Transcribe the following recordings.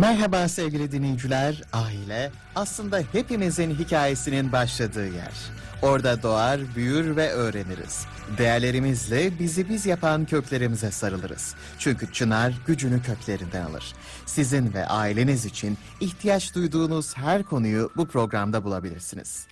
Merhaba sevgili dinleyiciler, aile aslında hepimizin hikayesinin başladığı yer. Orada doğar, büyür ve öğreniriz. Değerlerimizle bizi biz yapan köklerimize sarılırız. Çünkü çınar gücünü köklerinden alır. Sizin ve aileniz için ihtiyaç duyduğunuz her konuyu bu programda bulabilirsiniz.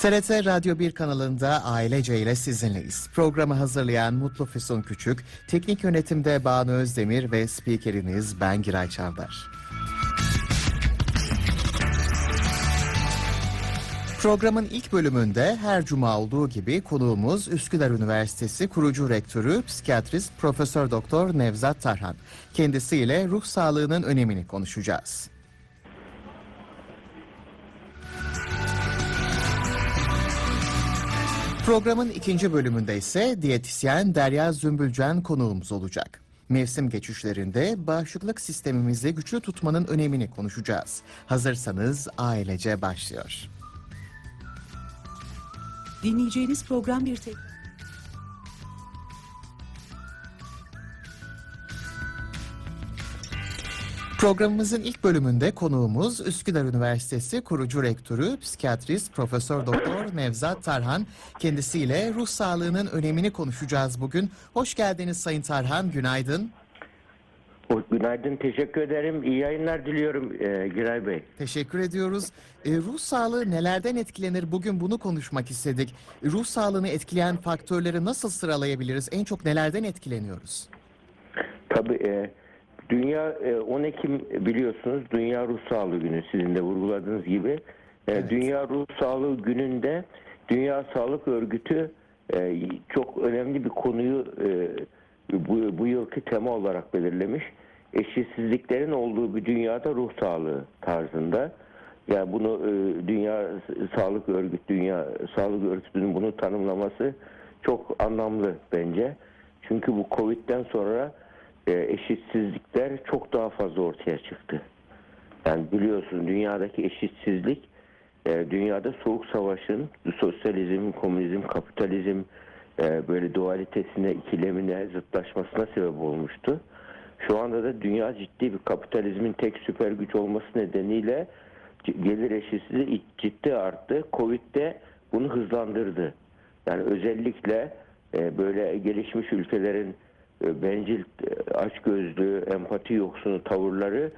TRT Radyo 1 kanalında Ailece ile sizinleyiz. Programı hazırlayan Mutlu Füsun Küçük, teknik yönetimde Banu Özdemir ve spikeriniz Ben Giray Çavdar. Programın ilk bölümünde her cuma olduğu gibi konuğumuz Üsküdar Üniversitesi kurucu rektörü, psikiyatrist Prof. Dr. Nevzat Tarhan. Kendisiyle ruh sağlığının önemini konuşacağız. Programın ikinci bölümünde ise diyetisyen Derya Zümbülcan konuğumuz olacak. Mevsim geçişlerinde bağışıklık sistemimizi güçlü tutmanın önemini konuşacağız. Hazırsanız ailece başlıyor. Dinleyeceğiniz program bir tek... Programımızın ilk bölümünde konuğumuz Üsküdar Üniversitesi kurucu rektörü, psikiyatrist Prof. Dr. Nevzat Tarhan. Kendisiyle ruh sağlığının önemini konuşacağız bugün. Hoş geldiniz Sayın Tarhan, günaydın. Günaydın, teşekkür ederim. İyi yayınlar diliyorum Giray Bey. Teşekkür ediyoruz. Ruh sağlığı nelerden etkilenir? Bugün bunu konuşmak istedik. Ruh sağlığını etkileyen faktörleri nasıl sıralayabiliriz? En çok nelerden etkileniyoruz? Tabii... Dünya 10 Ekim biliyorsunuz Dünya Ruh Sağlığı Günü, sizin de vurguladığınız gibi. Evet. Dünya Ruh Sağlığı Günü'nde Dünya Sağlık Örgütü çok önemli bir konuyu bu yılki tema olarak belirlemiş. Eşitsizliklerin olduğu bir dünyada ruh sağlığı tarzında. Yani bunu Dünya Sağlık Örgütü, Dünya Sağlık Örgütü'nün bunu tanımlaması çok anlamlı bence. Çünkü bu Covid'den sonra eşitsizlikler çok daha fazla ortaya çıktı. Yani biliyorsun dünyadaki eşitsizlik, dünyada soğuk savaşın, sosyalizm, komünizm, kapitalizm böyle dualitesine, ikilemine, zıtlaşmasına sebep olmuştu. Şu anda da dünya ciddi bir kapitalizmin tek süper güç olması nedeniyle gelir eşitsizliği ciddi arttı. Covid de bunu hızlandırdı. Yani özellikle böyle gelişmiş ülkelerin bencil, açgözlü, empati yoksunu tavırları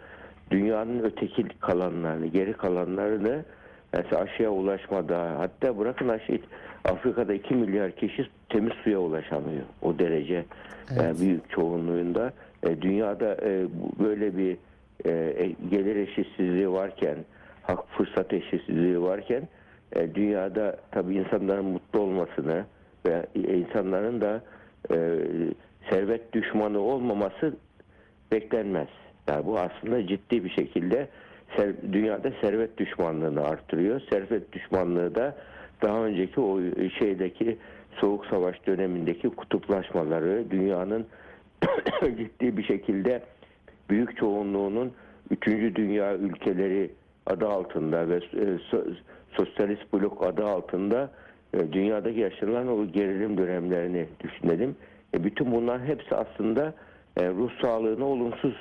dünyanın öteki kalanlarını, geri kalanlarını mesela aşıya ulaşmada, hatta bırakın aşı, Afrika'da 2 milyar kişi temiz suya ulaşamıyor. O derece evet. Büyük çoğunluğunda. Dünyada böyle bir gelir eşitsizliği varken, hak fırsat eşitsizliği varken dünyada tabii insanların mutlu olmasını ve insanların da servet düşmanı olmaması beklenmez. Yani bu aslında ciddi bir şekilde dünyada servet düşmanlığını artırıyor. Servet düşmanlığı da daha önceki o şeydeki soğuk savaş dönemindeki kutuplaşmaları, dünyanın ciddi bir şekilde büyük çoğunluğunun 3. dünya ülkeleri adı altında ve sosyalist blok adı altında dünyadaki yaşanan o gerilim dönemlerini düşünelim. Bütün bunlar hepsi aslında ruh sağlığını olumsuz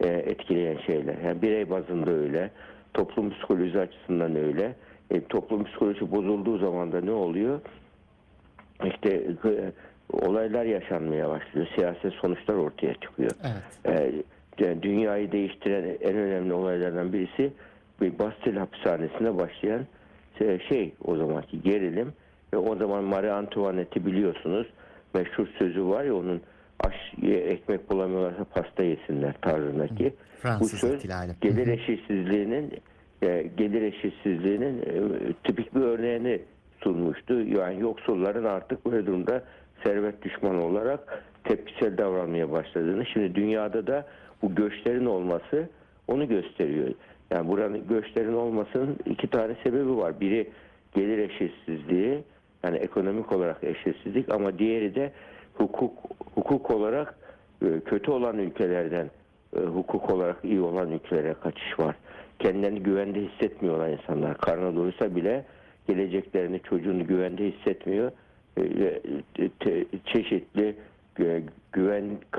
etkileyen şeyler. Yani birey bazında öyle, toplum psikolojisi açısından öyle. Toplum psikolojisi bozulduğu zaman da ne oluyor? İşte olaylar yaşanmaya başlıyor, siyasi sonuçlar ortaya çıkıyor. Evet. Dünyayı değiştiren en önemli olaylardan birisi bir Bastille hapishanesinde başlayan o zamanki gerilim ve o zaman Marie Antoinette'i biliyorsunuz. Meşhur sözü var ya onun, ekmek bulamıyorlarsa pasta yesinler tarzındaki. Bu söz gelir eşitsizliğinin tipik bir örneğini sunmuştu. Yani yoksulların artık böyle durumda servet düşmanı olarak tepkisel davranmaya başladığını. Şimdi dünyada da bu göçlerin olması onu gösteriyor. Yani buranın göçlerin olmasının iki tane sebebi var. Biri gelir eşitsizliği. Yani ekonomik olarak eşitsizlik ama diğeri de hukuk olarak kötü olan ülkelerden hukuk olarak iyi olan ülkelere kaçış var. Kendilerini güvende hissetmiyorlar insanlar. Karnı doysa bile geleceklerini, çocuğunu güvende hissetmiyor. Çeşitli güvenlik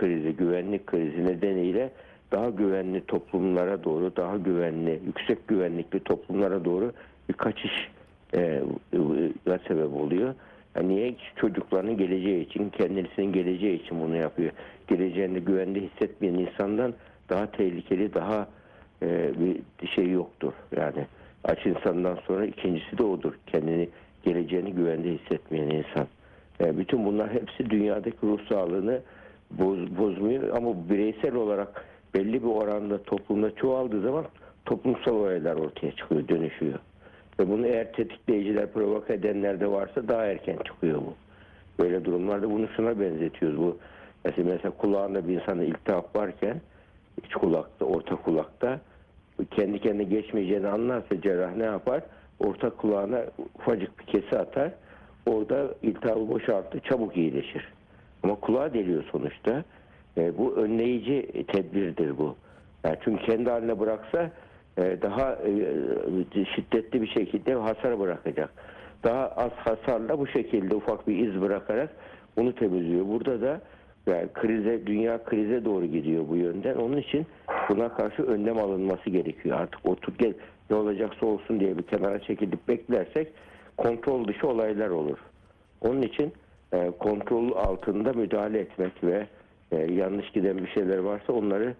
krizi nedeniyle daha güvenli toplumlara doğru, daha güvenli, yüksek güvenlikli toplumlara doğru bir kaçışla sebep oluyor. Yani niye? Çocuklarının geleceği için, kendisinin geleceği için bunu yapıyor. Geleceğinde güvende hissetmeyen insandan daha tehlikeli, daha bir şey yoktur. Yani aç insandan sonra ikincisi de odur. Kendini, geleceğini güvende hissetmeyen insan. Yani bütün bunlar hepsi dünyadaki ruh sağlığını bozmuyor. Ama bireysel olarak belli bir oranda toplumda çoğaldığı zaman toplumsal olaylar ortaya çıkıyor, dönüşüyor. Ve bunu eğer tetikleyiciler, provoke edenler de varsa daha erken çıkıyor bu. Böyle durumlarda bunu şuna benzetiyoruz. Bu mesela kulağında bir insanın iltihap varken iç kulakta, orta kulakta kendi kendine geçmeyeceğini anlarsa cerrah ne yapar? Orta kulağına ufacık bir kesi atar. Orada iltihabı boşaltır, çabuk iyileşir. Ama kulağı deliyor sonuçta. Bu önleyici tedbirdir bu. Yani çünkü kendi haline bıraksa daha şiddetli bir şekilde hasar bırakacak. Daha az hasarla bu şekilde ufak bir iz bırakarak onu temizliyor. Burada da yani dünya krize doğru gidiyor bu yönden. Onun için buna karşı önlem alınması gerekiyor. Artık oturup gel ne olacaksa olsun diye bir kenara çekilip beklersek kontrol dışı olaylar olur. Onun için kontrol altında müdahale etmek ve yanlış giden bir şeyler varsa onları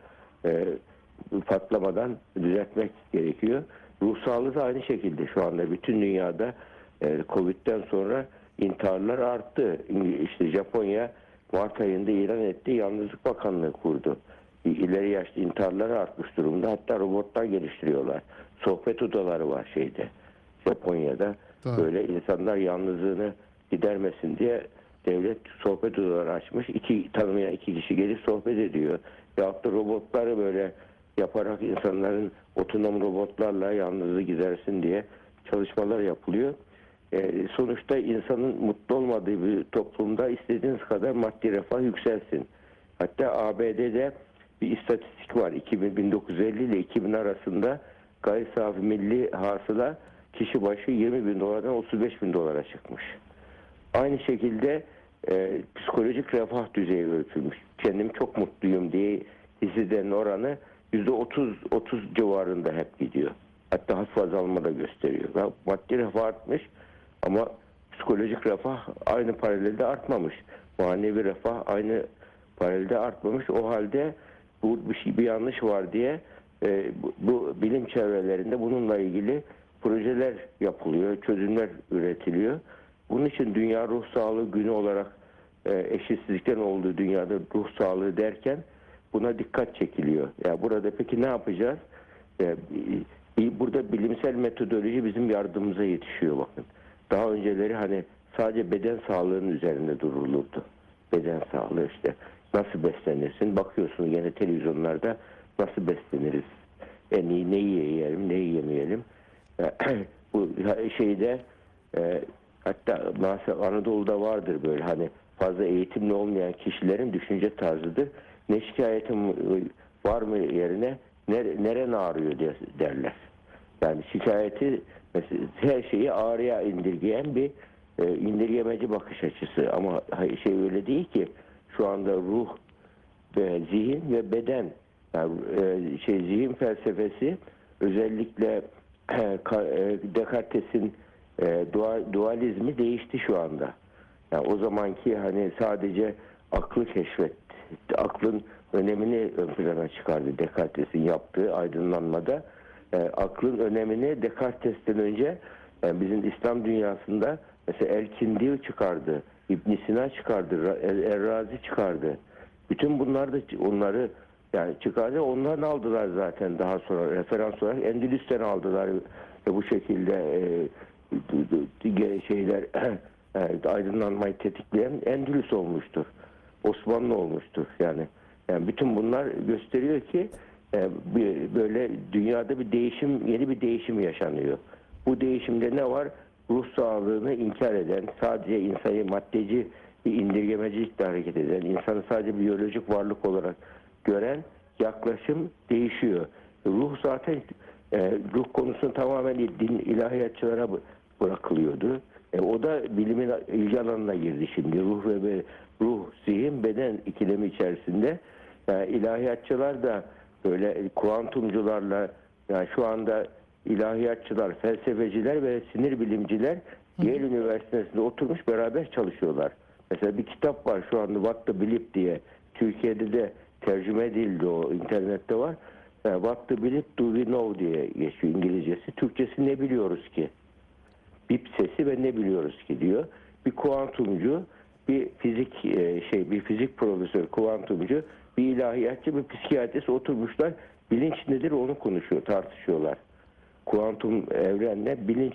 patlamadan düzeltmek gerekiyor. Ruh sağlığı da aynı şekilde şu anda bütün dünyada Covid'den sonra intiharlar arttı. İşte Japonya Mart ayında ilan etti, Yalnızlık Bakanlığı kurdu. İleri yaşlı intiharları artmış durumda. Hatta robotlar geliştiriyorlar. Sohbet odaları var Japonya'da. Tamam. Böyle insanlar yalnızlığını gidermesin diye devlet sohbet odaları açmış. Tanımayan iki kişi gelip sohbet ediyor. Yahut da robotları böyle yaparak insanların otonom robotlarla yalnızlığı gidersin diye çalışmalar yapılıyor. Sonuçta insanın mutlu olmadığı bir toplumda istediğiniz kadar maddi refah yükselsin. Hatta ABD'de bir istatistik var. 1950 ile 2000 arasında gayri safi milli hasıla kişi başı $20,000'dan $35,000'a çıkmış. Aynı şekilde psikolojik refah düzeyi ölçülmüş. Kendim çok mutluyum diye hisseden oranı %30 civarında hep gidiyor. Hatta hafif azalma da gösteriyor. Ya, maddi refah artmış ama psikolojik refah aynı paralelde artmamış. Manevi refah aynı paralelde artmamış. O halde bir yanlış var diye bu bilim çevrelerinde bununla ilgili projeler yapılıyor, çözümler üretiliyor. Bunun için Dünya Ruh Sağlığı Günü olarak eşitsizlikten olduğu dünyada ruh sağlığı derken buna dikkat çekiliyor. Yani burada peki ne yapacağız? Burada bilimsel metodoloji bizim yardımımıza yetişiyor bakın. Daha önceleri hani sadece beden sağlığının üzerinde durulurdu. Beden sağlığı işte nasıl beslenirsin? Bakıyorsun gene televizyonlarda nasıl besleniriz? En iyi neyi yiyelim, neyi yemeyelim? Bu şeyde hatta Anadolu'da vardır böyle hani fazla eğitimli olmayan kişilerin düşünce tarzıdır. Ne şikayetim var mı yerine neren ağrıyor derler. Yani şikayeti her şeyi ağrıya indirgeyen bir indirgemeci bakış açısı. Ama şey öyle değil ki şu anda ruh ve zihin ve beden yani zihin felsefesi özellikle Descartes'in dualizmi değişti şu anda. Yani o zamanki hani sadece aklı keşfetti. Aklın önemini ön plana çıkardı Descartes'in yaptığı aydınlanmada. Aklın önemini Descartes'ten önce yani bizim İslam dünyasında mesela El-Kindi çıkardı. İbn Sina çıkardı. Er Razi çıkardı. Bütün bunlar da onları yani çıkardı. Ondan aldılar zaten daha sonra referans olarak Endülüs'ten aldılar ve bu şekilde aydınlanmayı tetikleyen Endülüs olmuştur. Osmanlı olmuştur yani bütün bunlar gösteriyor ki böyle dünyada bir değişim, yeni bir değişim yaşanıyor. Bu değişimde ne var? Ruh sağlığını inkar eden, sadece insanı maddeci bir indirgemecilikle hareket eden, insanı sadece biyolojik varlık olarak gören yaklaşım değişiyor. Ruh zaten ruh konusunu tamamen din ilahiyatçılara bırakılıyordu. O da bilimin ilgi alanına girdi şimdi. Ruh ve ruh, zihin, beden ikilemi içerisinde. Yani ilahiyatçılar da böyle kuantumcularla, yani şu anda ilahiyatçılar, felsefeciler ve sinir bilimciler Yale Üniversitesi'nde oturmuş beraber çalışıyorlar. Mesela bir kitap var şu anda, What the Bleep diye. Türkiye'de de tercüme edildi, o internette var. Yani What the Bleep Do We Know diye geçiyor İngilizcesi. Türkçesi ne biliyoruz ki? Bip sesi ve ne biliyoruz ki diyor. Bir kuantumcu, bir fizik profesörü kuantumcu, bir ilahiyatçı, bir psikiyatrist oturmuşlar. Bilinç nedir onu konuşuyor, tartışıyorlar. Kuantum evrenle bilinç,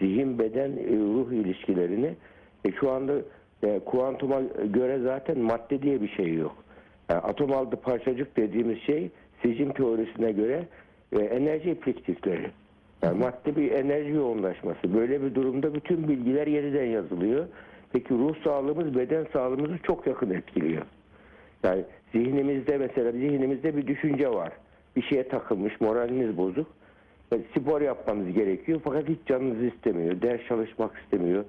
zihin, beden, ruh ilişkilerini. Şu anda kuantuma göre zaten madde diye bir şey yok. Yani atom altı parçacık dediğimiz şey sicim teorisine göre enerji ipliktikleri. Yani madde bir enerji yoğunlaşması. Böyle bir durumda bütün bilgiler yeniden yazılıyor. Peki ruh sağlığımız, beden sağlığımızı çok yakın etkiliyor. Yani zihnimizde bir düşünce var. Bir şeye takılmış, moraliniz bozuk. Yani spor yapmanız gerekiyor fakat hiç canınız istemiyor. Ders çalışmak istemiyor.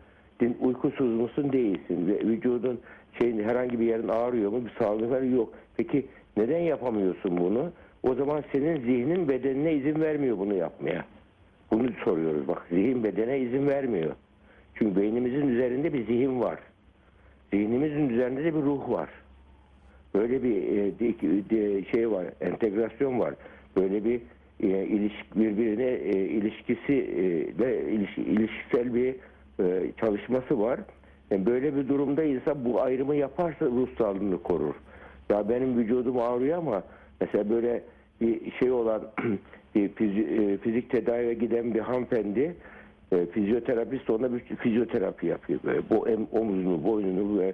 Uykusuz musun, değilsin. Ve vücudun herhangi bir yerin ağrıyor mu? Bir sağlığı yok. Peki neden yapamıyorsun bunu? O zaman senin zihnin bedenine izin vermiyor bunu yapmaya. Bunu soruyoruz bak. Zihin bedene izin vermiyor. Çünkü beynimizin üzerinde bir zihin var. Zihnimizin üzerinde de bir ruh var. Böyle bir şey var, entegrasyon var. Böyle bir birbirine ilişkisel bir çalışması var. Yani böyle bir durumda insan bu ayrımı yaparsa ruh sağlığını korur. Ya benim vücudum ağrıyor ama mesela böyle bir şey olan fizik tedaviye giden bir hanımefendi, fizyoterapist ona bir fizyoterapi yapıyor. Böyle omuzunu, boynunu ve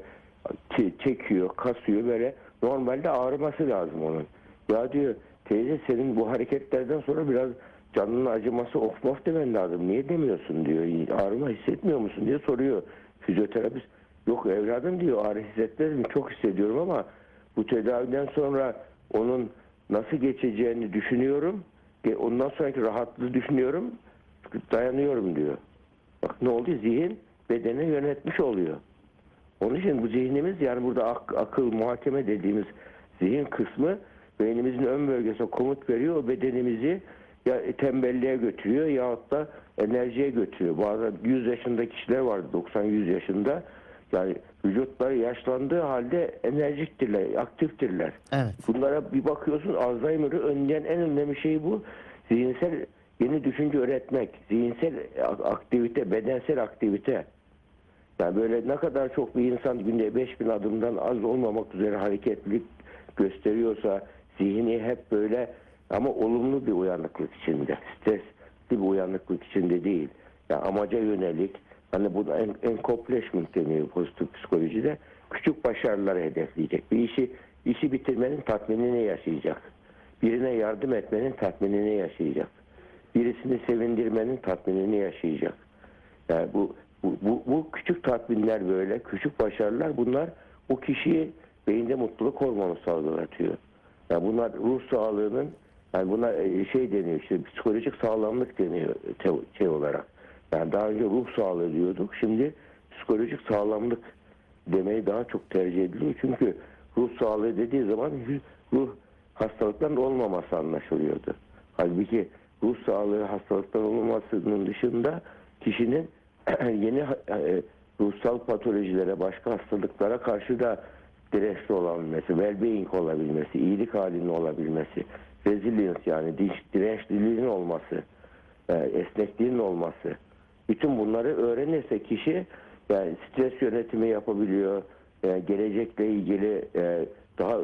çekiyor, kasıyor böyle. Normalde ağrıması lazım onun. Ya diyor, teyze senin bu hareketlerden sonra biraz canının acıması, of of demen lazım. Niye demiyorsun diyor. Ağrıma hissetmiyor musun diye soruyor fizyoterapist. Yok evladım diyor, ağrı hissetmez mi? Çok hissediyorum ama bu tedaviden sonra onun nasıl geçeceğini düşünüyorum. Ondan sonraki rahatlığı düşünüyorum. Dayanıyorum diyor. Bak ne oldu? Zihin bedeni yönetmiş oluyor. Onun için bu zihnimiz, yani burada akıl, muhakeme dediğimiz zihin kısmı beynimizin ön bölgesine komut veriyor. O bedenimizi ya tembelliğe götürüyor yahut da enerjiye götürüyor. Bazen 100 yaşında kişiler vardı, 90-100 yaşında. Yani vücutları yaşlandığı halde enerjiktirler, aktiftirler. Evet. Bunlara bir bakıyorsun, Alzheimer'ı önleyen en önemli şey bu. Zihinsel yeni düşünce öğretmek, zihinsel aktivite, bedensel aktivite. Yani böyle ne kadar çok bir insan günde 5000 adımdan az olmamak üzere hareketlilik gösteriyorsa zihni hep böyle, ama olumlu bir uyanıklık içinde, stresli bir uyanıklık içinde değil. Yani amaca yönelik, hani bu accomplishment deniyor pozitif psikolojide, küçük başarıları hedefleyecek. Bir işi bitirmenin tatminini yaşayacak. Birine yardım etmenin tatminini yaşayacak. Birisini sevindirmenin tatminini yaşayacak. Yani bu küçük tatminler, böyle küçük başarılar, bunlar o kişiyi beyinde mutluluk hormonu salgılatıyor. Yani bunlar ruh sağlığının, yani buna şey deniyor işte, psikolojik sağlamlık deniyor şey olarak. Yani daha önce ruh sağlığı diyorduk, şimdi psikolojik sağlamlık demeyi daha çok tercih ediliyor. Çünkü ruh sağlığı dediği zaman ruh hastalıkların olmaması anlaşılıyordu. Halbuki ruh sağlığı hastalıkların olmamasının dışında kişinin yeni ruhsal patolojilere, başka hastalıklara karşı da dirençli olabilmesi, well-being olabilmesi, iyilik halinin olabilmesi, resilience yani dirençliliğin olması, esnekliğin olması. Bütün bunları öğrenirse kişi, yani stres yönetimi yapabiliyor, gelecekle ilgili daha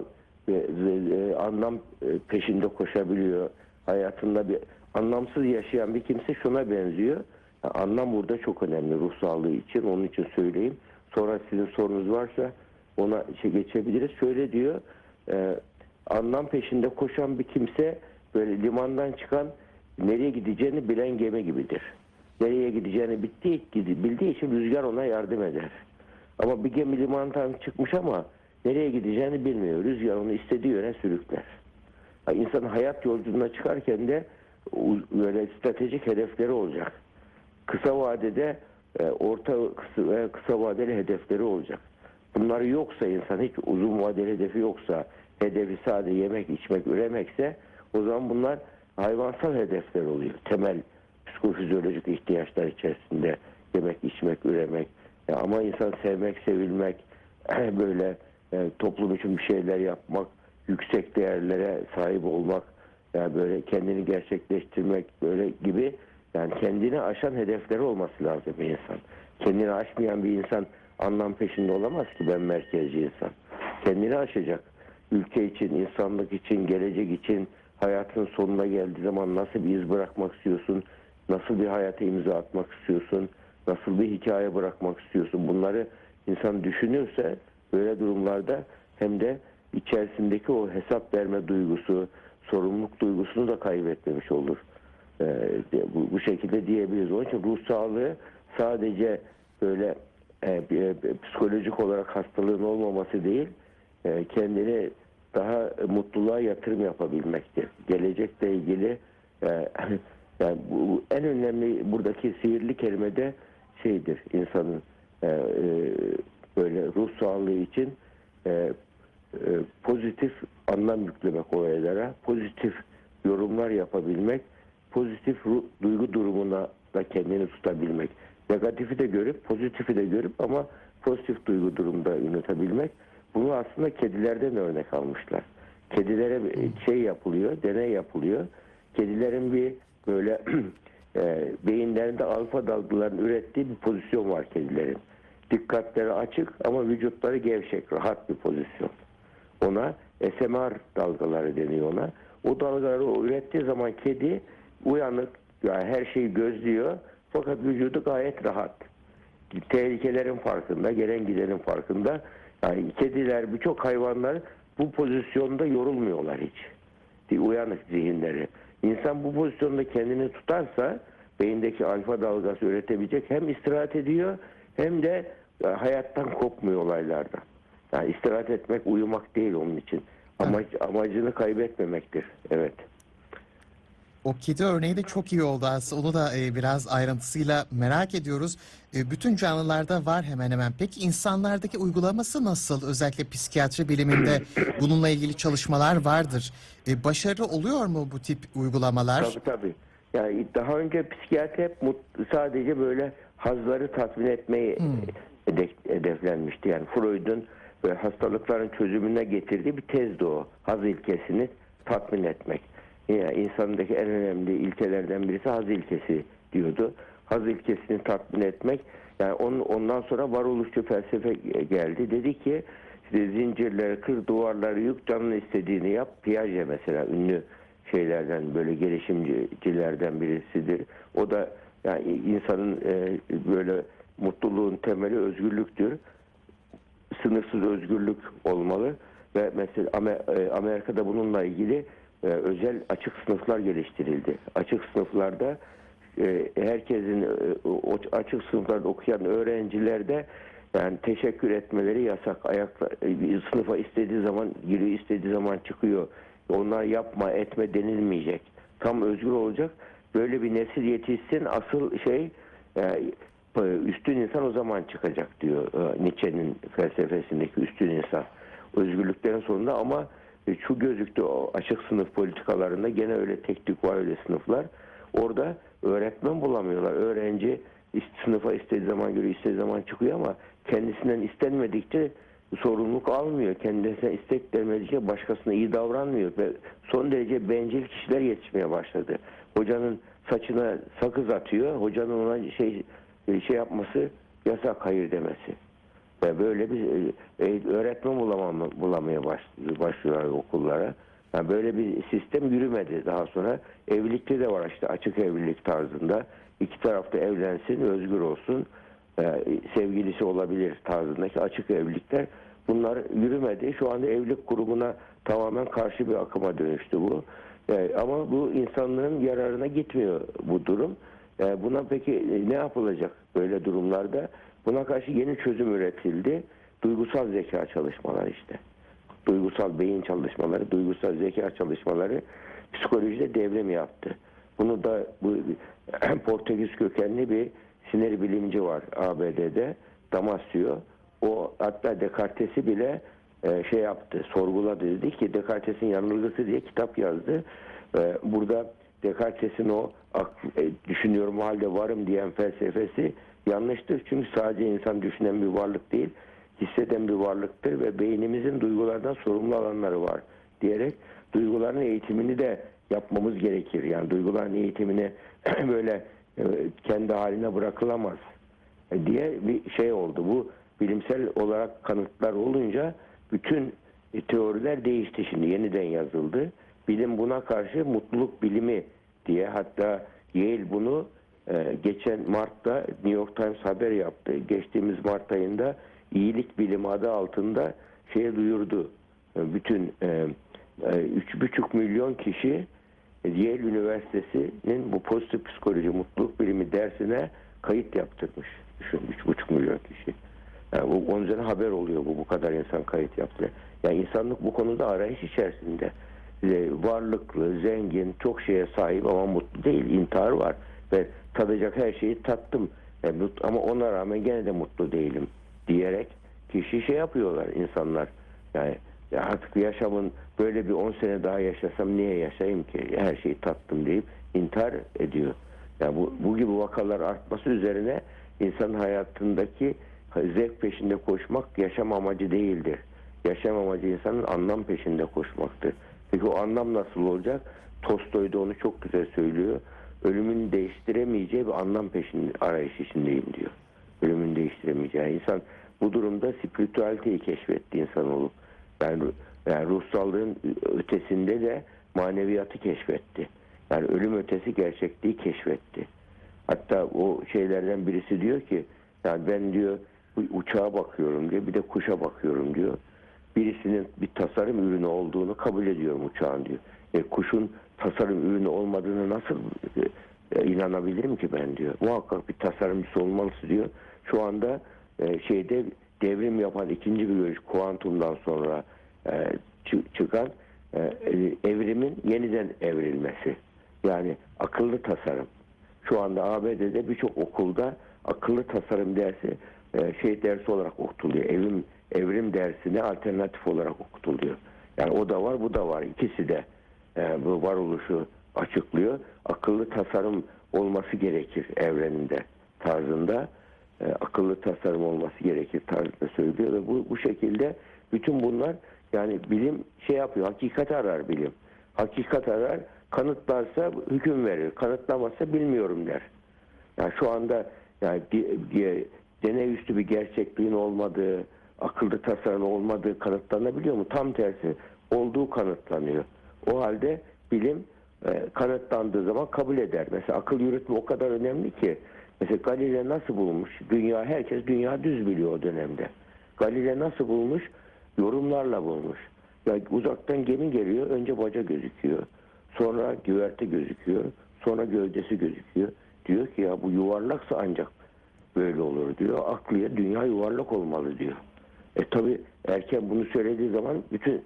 anlam peşinde koşabiliyor. Hayatında bir anlamsız yaşayan bir kimse şuna benziyor. Yani anlam burada çok önemli ruh sağlığı için. Onun için söyleyeyim. Sonra sizin sorunuz varsa ona geçebiliriz. Şöyle diyor, anlam peşinde koşan bir kimse böyle limandan çıkan, nereye gideceğini bilen gemi gibidir. Nereye gideceğini bildiği için rüzgar ona yardım eder. Ama bir gemi limandan çıkmış ama nereye gideceğini bilmiyor. Rüzgar onu istediği yöne sürükler. Yani insan hayat yolculuğuna çıkarken de böyle stratejik hedefleri olacak. Kısa vadeli hedefleri olacak. bunları yoksa insan, hiç uzun vadeli hedefi yoksa, hedefi sadece yemek, içmek, üremekse, o zaman bunlar hayvansal hedefler oluyor. Temel psikofizyolojik ihtiyaçlar içerisinde yemek, içmek, üremek. Ya ama insan sevmek, sevilmek, böyle toplum için bir şeyler yapmak, yüksek değerlere sahip olmak, yani böyle kendini gerçekleştirmek, böyle gibi, yani kendini aşan hedefleri olması lazım bir insan. Kendini aşmayan bir insan anlam peşinde olamaz ki, ben merkezci insan. Kendini aşacak. Ülke için, insanlık için, gelecek için, hayatın sonuna geldiği zaman nasıl bir iz bırakmak istiyorsun, nasıl bir hayata imza atmak istiyorsun, nasıl bir hikaye bırakmak istiyorsun, bunları insan düşünürse böyle durumlarda hem de içerisindeki o hesap verme duygusu, sorumluluk duygusunu da kaybetmemiş olur. Bu şekilde diyebiliriz. Onun için ruh sağlığı sadece böyle psikolojik olarak hastalığın olmaması değil, kendini daha mutluluğa yatırım yapabilmektir. Gelecekle ilgili yani bu, en önemli buradaki sihirli kelime de şeydir, insanın böyle ruh sağlığı için pozitif anlam yüklemek olaylara, pozitif yorumlar yapabilmek, pozitif duygu durumuna da kendini tutabilmek. Negatifi de görüp, pozitifi de görüp ama pozitif duygu durumda yönetebilmek. Bunu aslında kedilerden örnek almışlar. Kedilere şey yapılıyor, deney yapılıyor. Kedilerin bir böyle beyinlerinde alfa dalgaların ürettiği bir pozisyon var kedilerin. Dikkatleri açık ama vücutları gevşek, rahat bir pozisyon. Ona SMR dalgaları deniyor ona. O dalgaları o ürettiği zaman kedi uyanık, yani her şeyi gözlüyor fakat vücudu gayet rahat. Tehlikelerin farkında, gelen gidenin farkında. Yani kediler, birçok hayvanlar bu pozisyonda yorulmuyorlar hiç. Uyanık zihinleri. İnsan bu pozisyonda kendini tutarsa beyindeki alfa dalgası üretebilecek, hem istirahat ediyor hem de hayattan kopmuyor olaylarda. Yani istirahat etmek uyumak değil onun için. Amacını kaybetmemektir. Evet. O kedi örneği de çok iyi oldu aslında. Onu da biraz ayrıntısıyla merak ediyoruz. Bütün canlılarda var hemen hemen. Peki insanlardaki uygulaması nasıl? Özellikle psikiyatri biliminde bununla ilgili çalışmalar vardır. Başarılı oluyor mu bu tip uygulamalar? Tabii. Yani daha önce psikiyatri hep sadece böyle hazları tatmin etmeyi hedeflenmişti. Yani Freud'un böyle hastalıkların çözümüne getirdiği bir tezdi o. Haz ilkesini tatmin etmek. Yani insandaki en önemli ilkelerden birisi haz ilkesi diyordu. Haz ilkesini tatmin etmek. Yani ondan sonra varoluşçu felsefe geldi. Dedi ki işte zincirleri kır, duvarları yık, canın istediğini yap. Piaget mesela ünlü şeylerden, böyle gelişimcilerden birisidir. O da yani insanın böyle mutluluğun temeli özgürlüktür. Sınırsız özgürlük olmalı ve mesela Amerika'da bununla ilgili özel açık sınıflar geliştirildi. Açık sınıflarda herkesin, açık sınıflarda okuyan öğrencilerde yani teşekkür etmeleri yasak. Sınıfa istediği zaman giriyor, istediği zaman çıkıyor. Onlar yapma, etme denilmeyecek. Tam özgür olacak. Böyle bir nesil yetişsin. Asıl şey, üstün insan o zaman çıkacak diyor Nietzsche'nin felsefesindeki üstün insan. Özgürlüklerin sonunda ama şu gözüktü o açık sınıf politikalarında, gene öyle tek tük var öyle sınıflar. Orada öğretmen bulamıyorlar. Öğrenci sınıfa istediği zaman giriyor, istediği zaman çıkıyor ama kendisinden istenmedikçe sorumluluk almıyor. Kendisine istek vermedikçe başkasına iyi davranmıyor. Ve son derece bencil kişiler yetişmeye başladı. Hocanın saçına sakız atıyor. Hocanın ona şey yapması yasak, hayır demesi. Ve böyle bir öğretmen bulamaya başlıyorlar okullara. Yani böyle bir sistem yürümedi daha sonra. Evlilikte de var işte, açık evlilik tarzında. İki tarafta evlensin, özgür olsun, sevgilisi olabilir tarzındaki açık evlilikler. Bunlar yürümedi. Şu anda evlilik kurumuna tamamen karşı bir akıma dönüştü bu. Ama bu insanlığın yararına gitmiyor bu durum. Buna peki ne yapılacak böyle durumlarda? Buna karşı yeni çözüm üretildi. Duygusal zeka çalışmaları işte. Duygusal beyin çalışmaları, duygusal zeka çalışmaları psikolojide devrim yaptı. Bunu da Portekiz kökenli bir sinir bilimci var ABD'de, Damasio. O hatta Descartes'i bile şey yaptı, sorguladı, dedi ki Descartes'in yanılgısı diye kitap yazdı. Burada Descartes'in o düşünüyorum o halde varım diyen felsefesi yanlıştır. Çünkü sadece insan düşünen bir varlık değil, hisseden bir varlıktır ve beynimizin duygulardan sorumlu alanları var diyerek duyguların eğitimini de yapmamız gerekir. Yani duyguların eğitimini böyle kendi haline bırakılamaz diye bir şey oldu. Bu bilimsel olarak kanıtlar olunca bütün teoriler değişti, şimdi yeniden yazıldı. Bilim buna karşı mutluluk bilimi diye, hatta Yale bunu geçen Mart'ta New York Times haber yaptı. Geçtiğimiz Mart ayında iyilik bilimi adı altında şeye duyurdu. Bütün 3,5 milyon kişi Yale Üniversitesi'nin bu pozitif psikoloji mutluluk bilimi dersine kayıt yaptırmış. Düşün, 3,5 milyon kişi. Yani onun üzerine haber oluyor, bu kadar insan kayıt yaptı. Yani insanlık bu konuda arayış içerisinde. Varlıklı, zengin, çok şeye sahip ama mutlu değil, intihar var. Ve tadacak her şeyi tattım ama ona rağmen gene de mutlu değilim diyerek kişi şey yapıyorlar insanlar. Yani artık yaşamın böyle bir 10 sene daha yaşasam niye yaşayayım ki, her şeyi tattım deyip intihar ediyor. Yani bu gibi vakalar artması üzerine insanın hayatındaki zevk peşinde koşmak yaşam amacı değildir. Yaşam amacı insanın anlam peşinde koşmaktır. Peki o anlam nasıl olacak? Tolstoy da onu çok güzel söylüyor. Ölümünü değiştiremeyeceği bir anlam peşinde, arayış içindeyim diyor. Ölümünü değiştiremeyeceği. İnsan bu durumda spiritüaliteyi keşfetti insan olup. Yani ruhsallığın ötesinde de maneviyatı keşfetti. Yani ölüm ötesi gerçekliği keşfetti. Hatta o şeylerden birisi diyor ki, yani ben diyor uçağa bakıyorum diyor, bir de kuşa bakıyorum diyor. Birisinin bir tasarım ürünü olduğunu kabul ediyorum uçağın diyor. Kuşun tasarım ürünü olmadığını nasıl inanabilirim ki ben diyor. Muhakkak bir tasarımcısı olmalısı diyor. Şu anda şeyde devrim yapan ikinci bir görüş, kuantumdan sonra çıkan evrimin yeniden evrilmesi. Yani akıllı tasarım. Şu anda ABD'de birçok okulda akıllı tasarım dersi şey dersi olarak okutuluyor. Evrim dersine alternatif olarak okutuluyor. Yani o da var, bu da var. İkisi de bu varoluşu açıklıyor. Akıllı tasarım olması gerekir evreninde tarzında. Akıllı tasarım olması gerekir tarzında söylüyor ve bu şekilde bütün bunlar, yani bilim şey yapıyor. Hakikat arar bilim. Hakikat arar, kanıtlarsa hüküm verir. Kanıtlamazsa bilmiyorum der. Yani şu anda yani deney üstü bir gerçekliğin olmadığı, akıllı tasarım olmadığı kanıtlanabiliyor mu? Tam tersi, olduğu kanıtlanıyor. O halde bilim kanıtlandığı zaman kabul eder. Mesela akıl yürütme o kadar önemli ki, mesela Galileo nasıl bulmuş? Herkes dünya düz biliyor o dönemde. Galileo nasıl bulmuş? Yorumlarla bulmuş. Yani uzaktan gemi geliyor, önce baca gözüküyor. Sonra güverte gözüküyor. Sonra gövdesi gözüküyor. Diyor ki ya bu yuvarlaksa ancak böyle olur diyor. Aklıya dünya yuvarlak olmalı diyor. Tabi erken bunu söylediği zaman bütün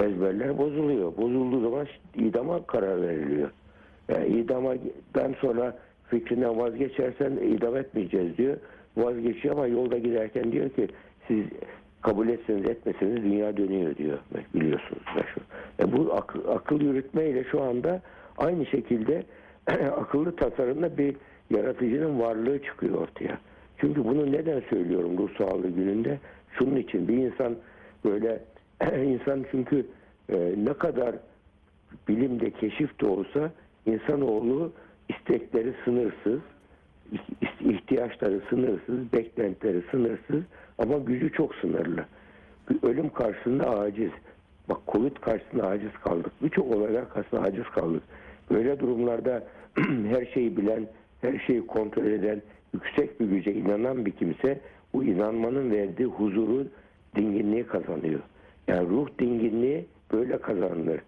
ezberler bozuluyor. Bozulduğu zaman idama karar veriliyor. Yani idamdan sonra fikrinden vazgeçersen idam etmeyeceğiz diyor. Vazgeçiyor ama yolda giderken diyor ki siz kabul etseniz etmeseniz dünya dönüyor diyor. Biliyorsunuz. Bu akıl yürütmeyle şu anda aynı şekilde akıllı tasarımla bir yaratıcının varlığı çıkıyor ortaya. Çünkü bunu neden söylüyorum Ruh Sağlığı Günü'nde? Şunun için bir insan böyle insan çünkü ne kadar bilimde keşif de olsa insanoğlu istekleri sınırsız, ihtiyaçları sınırsız, beklentileri sınırsız ama gücü çok sınırlı. Ölüm karşısında aciz. Bak Covid karşısında aciz kaldık. Birçok olaylar karşısında aciz kaldık. Böyle durumlarda her şeyi bilen, her şeyi kontrol eden, yüksek bir güce inanan bir kimse bu inanmanın verdiği huzuru, dinginliği kazanıyor. Yani ruh dinginliği böyle kazanılır.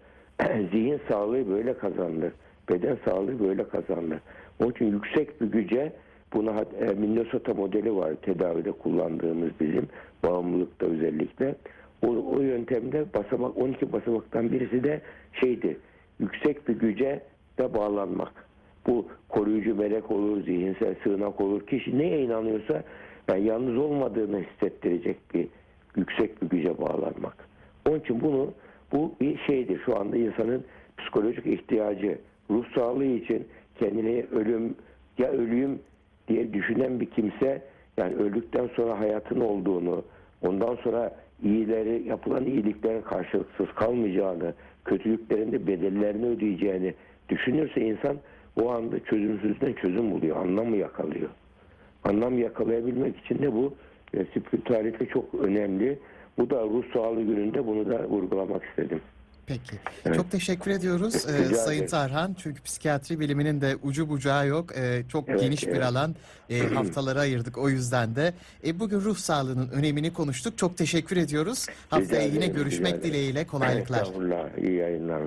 Zihin sağlığı böyle kazanılır. Beden sağlığı böyle kazanılır. Onun için yüksek bir güce, buna Minnesota modeli var tedavide kullandığımız bizim bağımlılıkta özellikle. O yöntemde basamak 12 basamaktan birisi de şeydi. Yüksek bir güce de bağlanmak. Bu koruyucu melek olur, zihinsel sığınak olur. Kişi neye inanıyorsa Yani yalnız olmadığını hissettirecek bir yüksek bir güce bağlanmak. Onun için bu bir şeydir. Şu anda insanın psikolojik ihtiyacı, ruh sağlığı için kendini ölüm diye düşünen bir kimse, yani öldükten sonra hayatın olduğunu, ondan sonra yapılan iyiliklerin karşılıksız kalmayacağını, kötülüklerin de bedellerini ödeyeceğini düşünürse insan o anda çözümsüzden çözüm buluyor, anlamı yakalıyor. Anlam yakalayabilmek için de bu spiritüalite çok önemli. Bu da Ruh Sağlığı Günü'nde bunu da vurgulamak istedim. Peki. Evet. Çok teşekkür ediyoruz Sayın Tarhan. Çünkü psikiyatri biliminin de ucu bucağı yok. Çok geniş bir alan haftalara ayırdık. O yüzden de bugün ruh sağlığının önemini konuştuk. Çok teşekkür ediyoruz. Haftaya yine görüşmek dileğiyle. Kolaylıklar. İyi yayınlar.